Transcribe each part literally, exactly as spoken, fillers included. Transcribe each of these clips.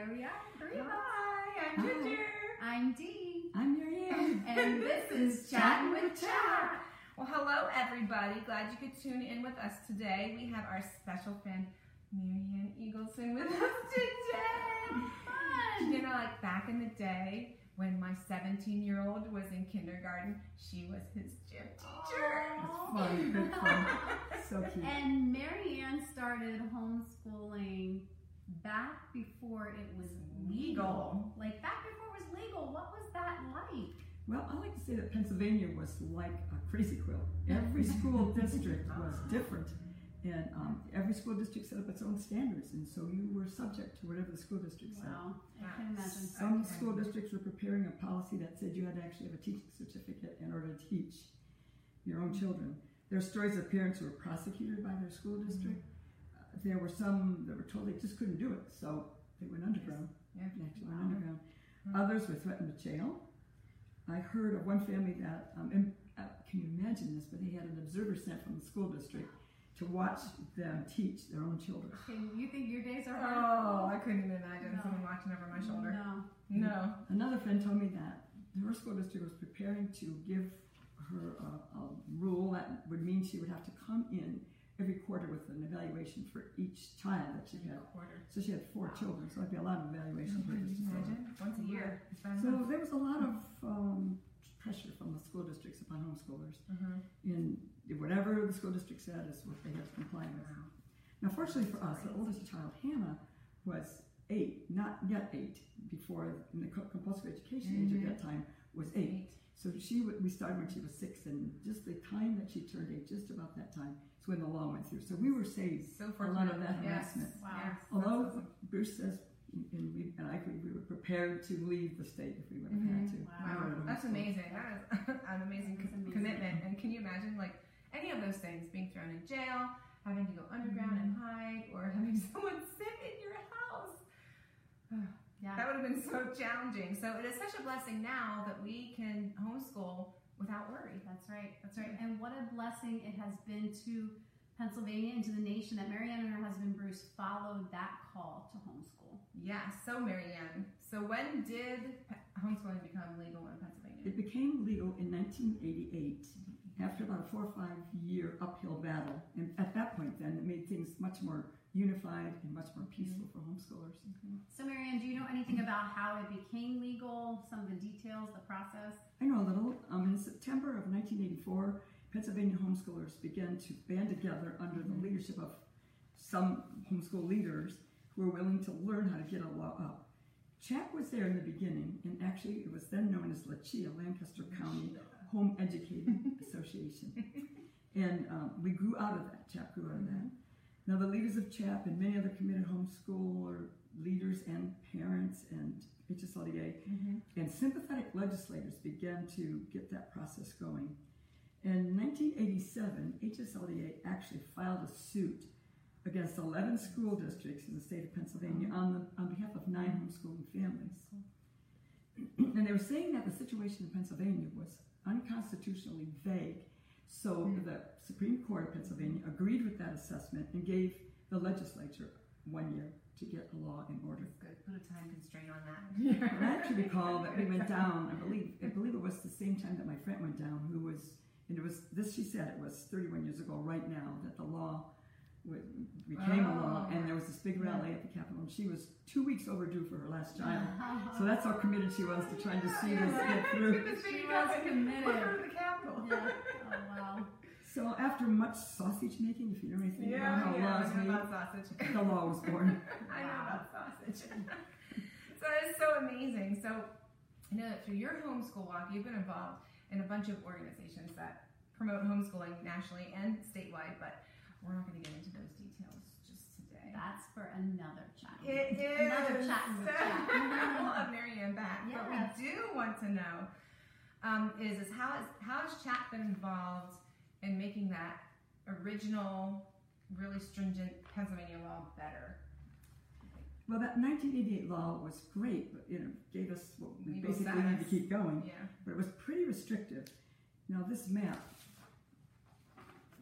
There we are. Three Hi, I'm Ginger. Hi. I'm Dee. I'm Marianne. And this is Chatting with Chap. Well, hello, everybody. Glad you could tune in with us today. We have our special friend, Marianne Eagleson, with us today. Fun. You know, like back in the day, when my seventeen-year-old was in kindergarten, she was his gym teacher. Aww. Fun, good fun. So cute. And Marianne started homeschooling back before it was legal. legal. Like back before it was legal, what was that like? Well, I like to say that Pennsylvania was like a crazy quilt. Every school district was different. And um, every school district set up its own standards, and so you were subject to whatever the school district said. Wow, I can imagine. Some okay. school districts were preparing a policy that said you had to actually have a teaching certificate in order to teach your own children. There are stories of parents who were prosecuted by their school district. Mm-hmm. uh, there were some that were told they just couldn't do it, so they went underground. Yes. Yeah. They actually went underground. Mm-hmm. Others were threatened with jail. I heard of one family that, um, and, uh, can you imagine this, but they had an observer sent from the school district to watch them teach their own children. Okay, you think your days are hard? Oh, I couldn't even imagine no. someone watching over my shoulder. No. No. Another friend told me that her school district was preparing to give her a, a rule that would mean she would have to come in every quarter with an evaluation for each child that she had. Quarter. So she had four wow. children, so that'd be a lot of evaluation. Can you imagine? Once a year. So there was a lot of um, pressure from the school districts upon homeschoolers. Mm-hmm. In whatever the school district said is what they had to comply with. Wow. Now, fortunately for us, the oldest child, Hannah, was eight, not yet eight, before in the compulsory education mm-hmm. age at that time was eight. eight. So she we started when she was six, and just the time that she turned eight, just about that time, is when the law went through. So we were saved so a lot of that yes. harassment. Wow. Yes. Although awesome. Bruce says, and, we, and I could, we were prepared to leave the state if we would have mm-hmm. had to. Wow, wow. that's amazing. That is an amazing, amazing commitment. And can you imagine, like, any of those things, being thrown in jail, having to go underground and hide, or having someone sit in your house. Yeah. That would have been so challenging. So it is such a blessing now that we can homeschool without worry. That's right. That's right. And what a blessing it has been to Pennsylvania and to the nation that Marianne and her husband Bruce followed that call to homeschool. Yeah. So Marianne, so when did homeschooling become legal in Pennsylvania? It became legal in nineteen eighty-eight. After about a four or five year uphill battle. And at that point then, it made things much more unified and much more peaceful for homeschoolers. Mm-hmm. So Marianne, do you know anything about how it became legal, some of the details, the process? I know a little. Um, in September of nineteen eighty-four, Pennsylvania homeschoolers began to band together under mm-hmm. the leadership of some homeschool leaders who were willing to learn how to get a law up. CHAP was there in the beginning, and actually it was then known as LACHEA, Lancaster County Home Educating Association. And um, we grew out of that, CHAP grew out of that. Now the leaders of CHAP and many other committed homeschooler leaders and parents and H S L D A mm-hmm. and sympathetic legislators began to get that process going. In nineteen eighty-seven, H S L D A actually filed a suit against eleven school districts in the state of Pennsylvania mm-hmm. on, the, on behalf of nine homeschooling families. Mm-hmm. And they were saying that the situation in Pennsylvania was unconstitutionally vague, so mm-hmm. the Supreme Court of Pennsylvania agreed with that assessment and gave the legislature one year to get a law in order. Good. Put a time constraint on that. And I actually recall that we went down, I believe, I believe it was the same time that my friend went down, who was, and it was this, she said it was thirty-one years ago right now that the law w- became oh. a law, and there was this big rally at the Capitol, and she was two weeks overdue for her last child. So that's how committed she was to trying to see yeah, this get through. She was committed. To the Capitol. Yeah. Oh, wow. So after much sausage making, if you know anything yeah, about how yeah, laws made, about sausage. The law was born. I know about sausage. So it's so amazing. So I know that through your homeschool walk, you've been involved in a bunch of organizations that promote homeschooling nationally and statewide, but we're not going to get into those details. That's for another chat. It is. Another chat. So, chat. We'll have Marianne back. Yes. What we do want to know um, is, is how is how has CHAP been involved in making that original, really stringent Pennsylvania law better? Well, that nineteen eighty-eight law was great, but you know, gave us what we Legal basically status. Need to keep going. Yeah. But it was pretty restrictive. Now this map.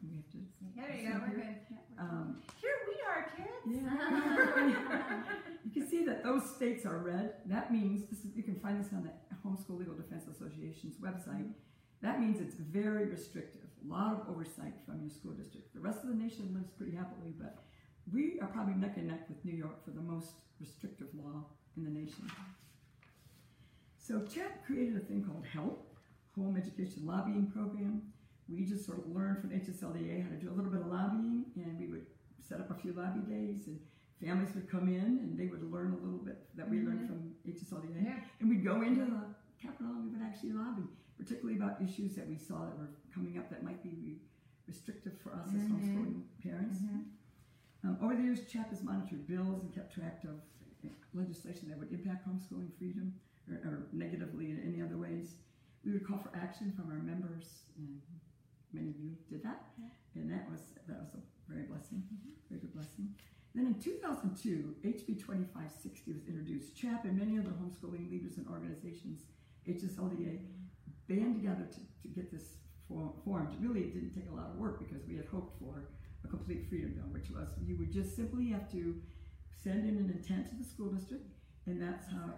We have to yeah, there you go. We're good. Um, Here we are, kids. Yeah. You can see that those states are red, that means, this is, you can find this on the Homeschool Legal Defense Association's website, that means it's very restrictive, a lot of oversight from your school district. The rest of the nation lives pretty happily, but we are probably neck and neck with New York for the most restrictive law in the nation. So CHAP created a thing called HELP, Home Education Lobbying Program. We just sort of learned from H S L D A how to do a little bit of lobbying, and we would set up a few lobby days, and families would come in, and they would learn a little bit that we mm-hmm. learned from H S L D A. Yeah. And we'd go into the Capitol and we would actually lobby, particularly about issues that we saw that were coming up that might be restrictive for us mm-hmm. as homeschooling parents. Mm-hmm. Um, over the years, CHAP has monitored bills and kept track of legislation that would impact homeschooling freedom or, or negatively in any other ways. We would call for action from our members, and many of you did that, yeah. and that was that was a very blessing, mm-hmm. very good blessing. Then in two thousand two, H B twenty-five sixty was introduced. CHAP and many other homeschooling leaders and organizations, H S L D A, band together to, to get this form, formed. Really, it didn't take a lot of work because we had hoped for a complete freedom bill, which was you would just simply have to send in an intent to the school district, and that's how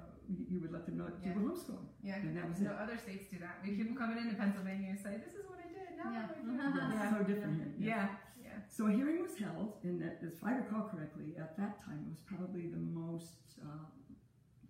you would let them know that yeah. you were homeschooling. Yeah, and that was no, it. Other states do that. We keep coming into Pennsylvania and say, this is what I did. No, yeah. Mm-hmm. yeah. It's so different here. Yeah. Yeah. Yeah. So a hearing was held, and if I recall correctly, at that time, it was probably the most uh,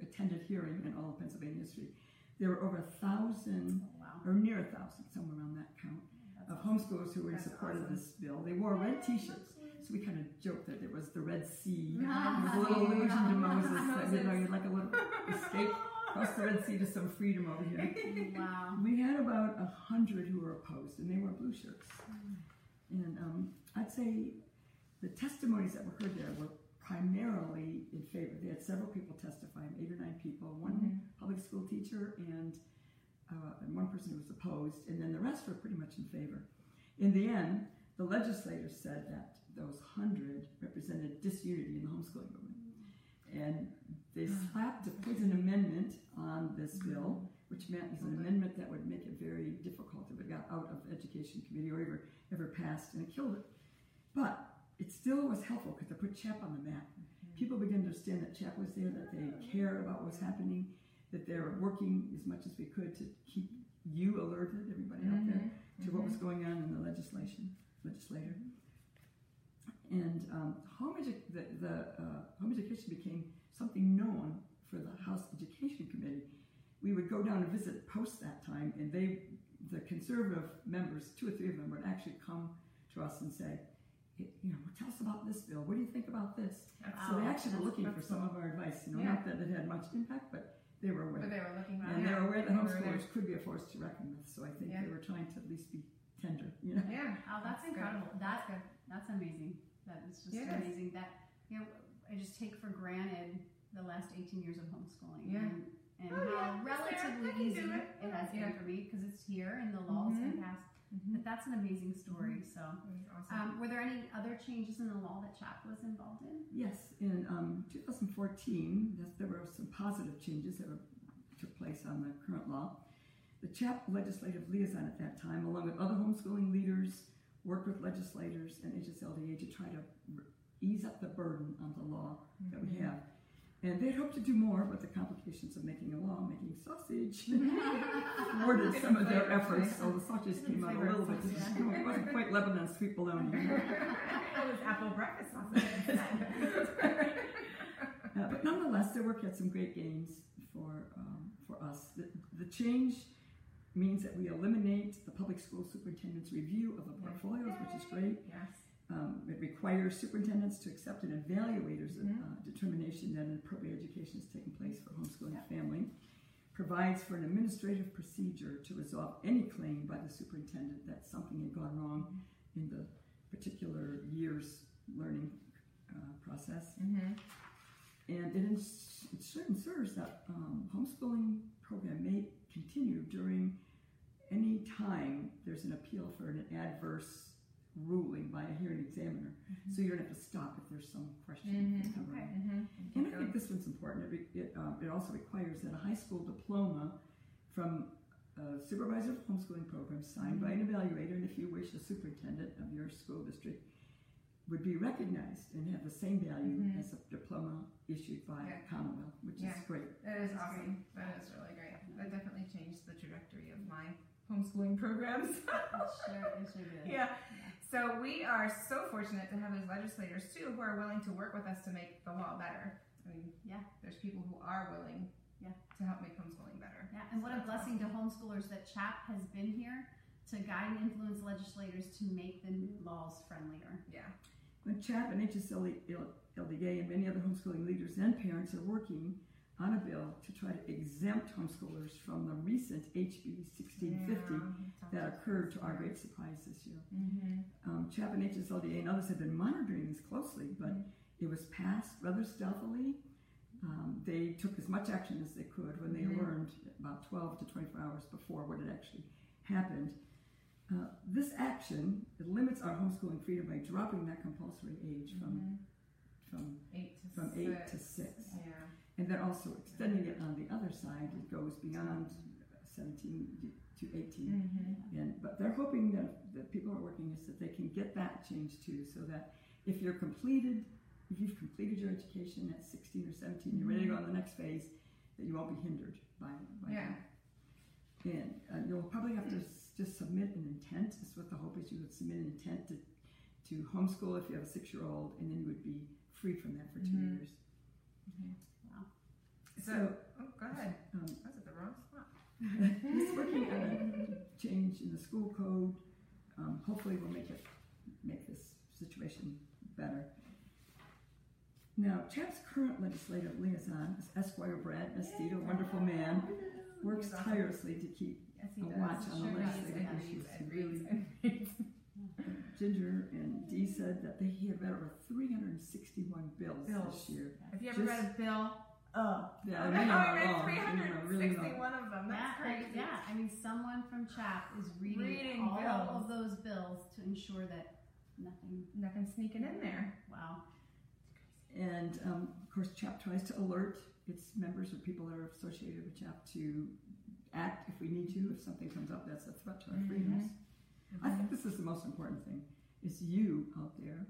attended hearing in all of Pennsylvania history. There were over a thousand, oh, wow. or near a thousand, somewhere around that count, yeah, of awesome. homeschoolers who were that's in support awesome. of this bill. They wore red t-shirts. So we kind of joked that there was the Red Sea, yeah. a little allusion yeah. to Moses, Moses. That, you know, you'd like a little escape across the Red Sea to some freedom over here. Wow. We had about a hundred who were opposed, and they wore blue shirts. And um, I'd say the testimonies that were heard there were primarily in favor. They had several people testifying, eight or nine people, one mm-hmm. public school teacher and, uh, and one person who was opposed, and then the rest were pretty much in favor. In the end, the legislators said that those hundred represented disunity in the homeschooling movement. And they slapped a prison amendment on this bill, which meant it was an amendment that would make it very difficult if it got out of the education committee or ever, ever passed, and it killed it. But it still was helpful because it put CHAP on the map. People began to understand that CHAP was there, that they cared about what's happening, that they were working as much as we could to keep you alerted, everybody out there, mm-hmm. to what was going on in the legislation, legislator. And um, home, edu- the, the, uh, home education became something known for the House Education Committee. We would go down and visit posts that time, and they, the conservative members, two or three of them, would actually come to us and say, hey, you know, tell us about this bill. What do you think about this? Wow. So they actually were looking for some of our advice. You know, yeah. Not that it had much impact, but they were aware. But they were looking around. And yeah. they were aware that homeschoolers could be a force to reckon with. So I think yeah. they were trying to at least be tender. You know? Yeah. Oh, that's, that's incredible. Good. That's good. That's amazing. That is just yes. amazing. That, you know, I just take for granted the last eighteen years of homeschooling. Yeah. And, and oh, how yeah, relatively easy it, it has yeah. been for me, because it's here and the law has mm-hmm. been passed. Mm-hmm. But that's an amazing story. So, awesome. um, were there any other changes in the law that CHAP was involved in? Yes. In um, twenty fourteen, there were some positive changes that were, took place on the current law. The CHAP legislative liaison at that time, along with other homeschooling leaders, worked with legislators and H S L D A to try to r- ease up the burden on the law mm-hmm. that we have. And they'd hoped to do more, but the complications of making a law, making sausage, thwarted some of their efforts. So the sausage came out a little bit. It wasn't quite Lebanon sweet bologna. It was apple breakfast sausage. uh, but nonetheless, their work had some great gains for um, for us. The, the change means that we eliminate the public school superintendent's review of the portfolios, which is great. Yes. Um, it requires superintendents to accept an evaluator's mm-hmm. uh, determination that an appropriate education has taken place for homeschooling yeah. family. Provides for an administrative procedure to resolve any claim by the superintendent that something had gone wrong mm-hmm. in the particular year's learning uh, process. Mm-hmm. And it, ins- it ensures that um, homeschooling program may continue during any time there's an appeal for an adverse ruling by a hearing examiner, mm-hmm. so you don't have to stop if there's some question. Mm-hmm. Okay. Mm-hmm. And I think this one's important. It, it, um, it also requires that a high school diploma from a supervisor of homeschooling program signed mm-hmm. by an evaluator, and if you wish, a superintendent of your school district, would be recognized and have the same value mm-hmm. as a diploma issued by yeah. Commonwealth, which yeah. is great. That is awesome. Great. That is really great. That definitely changed the trajectory of my homeschooling programs. Sure, it sure did. Yeah. So we are so fortunate to have these legislators too who are willing to work with us to make the law better. I mean, yeah, there's people who are willing yeah. to help make homeschooling better. Yeah, and so what a blessing awesome. to homeschoolers that CHAP has been here to guide and influence legislators to make the new laws friendlier. Yeah. When CHAP and H S L D A and many other homeschooling leaders and parents are working on a bill to try to exempt homeschoolers from the recent H B sixteen fifty yeah, that occurred to our great surprise this year. Mm-hmm. um, CHAP and H S L D A and others have been monitoring this closely, but mm-hmm. it was passed rather stealthily. Um, they took as much action as they could when they mm-hmm. learned about twelve to twenty-four hours before what had actually happened. Uh, this action it limits our homeschooling freedom by dropping that compulsory age from mm-hmm. from eight to from six. eight to six, yeah. and then also extending it on the other side. It goes beyond seventeen to eighteen, mm-hmm. and but they're hoping that the people who are working is that they can get that changed too, so that if you're completed, if you've completed your education at sixteen or seventeen, you're ready to go on the next phase, that you won't be hindered by by yeah. that. And uh, you'll probably have to. Just submit an intent. That's what the hope is. You would submit an intent to, to homeschool if you have a six-year-old, and then you would be free from that for two mm-hmm. years. Mm-hmm. Wow. So, so, oh, go ahead. Um, I was at the wrong spot. It's working on a change in the school code. Um, hopefully, we'll make it make this situation better. Now, CHAP's current legislative liaison is Esquire Brad Estito, a wonderful man, works tirelusly to keep. Yes, he a does. watch on sure the legislative issues. Really, Ginger and Dee said that they had read over three hundred sixty-one bills, bills this year. Have you ever Just, read a bill? Uh, yeah, I, mean, I read long. three hundred sixty-one I mean, of them. That's yeah, crazy. Yeah, I mean, someone from CHAP is reading, reading all bills. of those bills to ensure that nothing, nothing sneaking in there. Wow. And um, of course, CHAP tries to alert its members or people that are associated with CHAP to. Act if we need to. If something comes up that's a threat to our freedoms. Mm-hmm. I think this is the most important thing. Is you out there,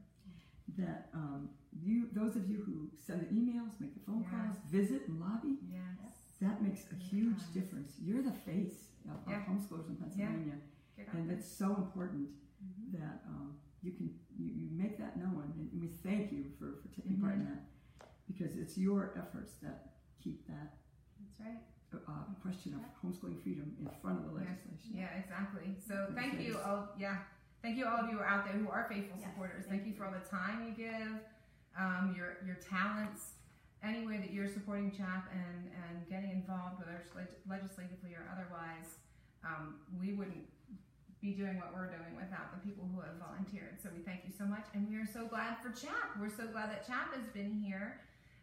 that um, you, those of you who send the emails, make the phone yes. calls, visit and lobby. Yes, that makes a huge yes. difference. You're the face of yeah. our homeschoolers in Pennsylvania, yeah. and it's so important mm-hmm. that um, you can you, you make that known. And we thank you for, for taking mm-hmm. part in that, because it's your efforts that keep that. That's right. Uh, question of homeschooling freedom in front of the legislation. Yeah, exactly. So in thank you all. Yeah, thank you all of you who are out there who are faithful yes, supporters. Thank, thank you for all the time you give, um, your your talents, any way that you're supporting CHAP and and getting involved, whether it's leg legislatively or otherwise. Um, we wouldn't be doing what we're doing without the people who have volunteered. So we thank you so much, and we are so glad for CHAP. We're so glad that CHAP has been here.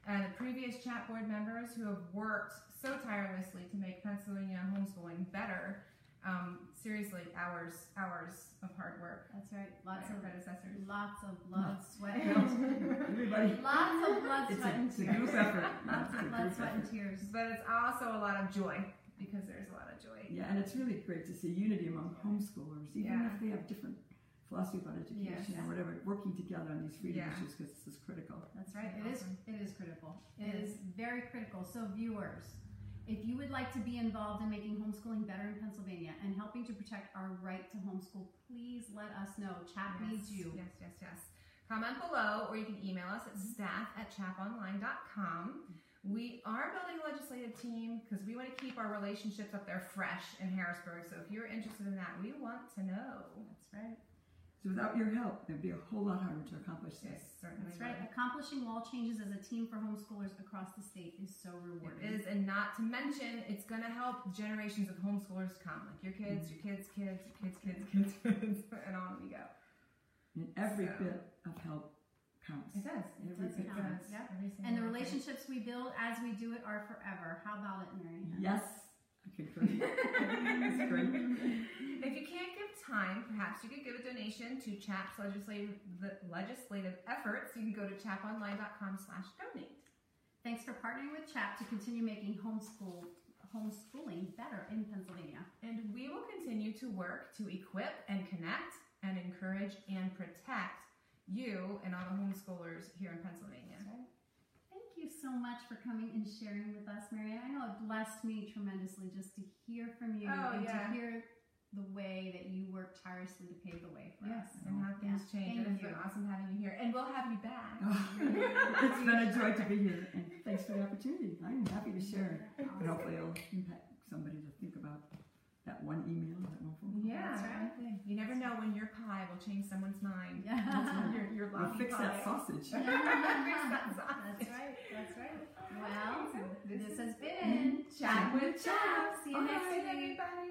Uh, the previous CHAP board members who have worked so tirelessly to make Pennsylvania homeschooling better. Um, seriously, hours, hours of hard work. That's right. Lots of predecessors. Lots of blood, sweat, everybody. Lots of blood, sweat, and tears. Lots of blood, sweat, and tears. But it's also a lot of joy, because there's a lot of joy. Yeah, and it's really great to see unity among yeah. homeschoolers, even yeah. if they have different philosophy about education yes. or whatever, working together on these freedom yeah. issues, because this is critical. That's right. It is. It is critical. It is very critical. So viewers, if you would like to be involved in making homeschooling better in Pennsylvania and helping to protect our right to homeschool, please let us know. CHAP yes. needs you. Yes, yes, yes. Comment below, or you can email us at staff at chaponline dot com. We are building a legislative team because we want to keep our relationships up there fresh in Harrisburg. So if you're interested in that, we want to know. That's right. So without your help, it would be a whole lot harder to accomplish this. Yes, That's right. Right. Accomplishing law changes as a team for homeschoolers across the state is so rewarding. It is, and not to mention, it's going to help generations of homeschoolers come. Like your kids, your kids, kids, kids, kids, kids, kids, and on we go. And every so. bit of help counts. It does. It every does bit count. Counts. Yep. Every and the relationships we build as we do it are forever. How about it, Marianne? Yes. Okay, great. That's great. If you can't give time, perhaps you could give a donation to CHAP's legislative, legislative efforts. You can go to chaponline dot com slash donate. Thanks for partnering with CHAP to continue making homeschool, homeschooling better in Pennsylvania. And we will continue to work to equip and connect and encourage and protect you and all the homeschoolers here in Pennsylvania. Right. Thank you so much for coming and sharing with us, Marianne. I know it blessed me tremendously just to hear from you oh, and yeah. to hear the way that you work tirelessly to pave the way for yes, us. And how things yeah. change. Thank and it's you. been awesome having you here. And we'll have you back. Oh, it's been a joy to be here. And thanks for the opportunity. I'm happy to share it. But hopefully it'll impact somebody to think about that one email, that one phone call. Yeah, that's right. Right. You never know when your pie will change someone's mind. Yeah. Right. Your, your we'll fix pie. that sausage. Fix that sausage. That's right. That's right. Well, this, this has been Chat with Chap. See you All next right, week, everybody.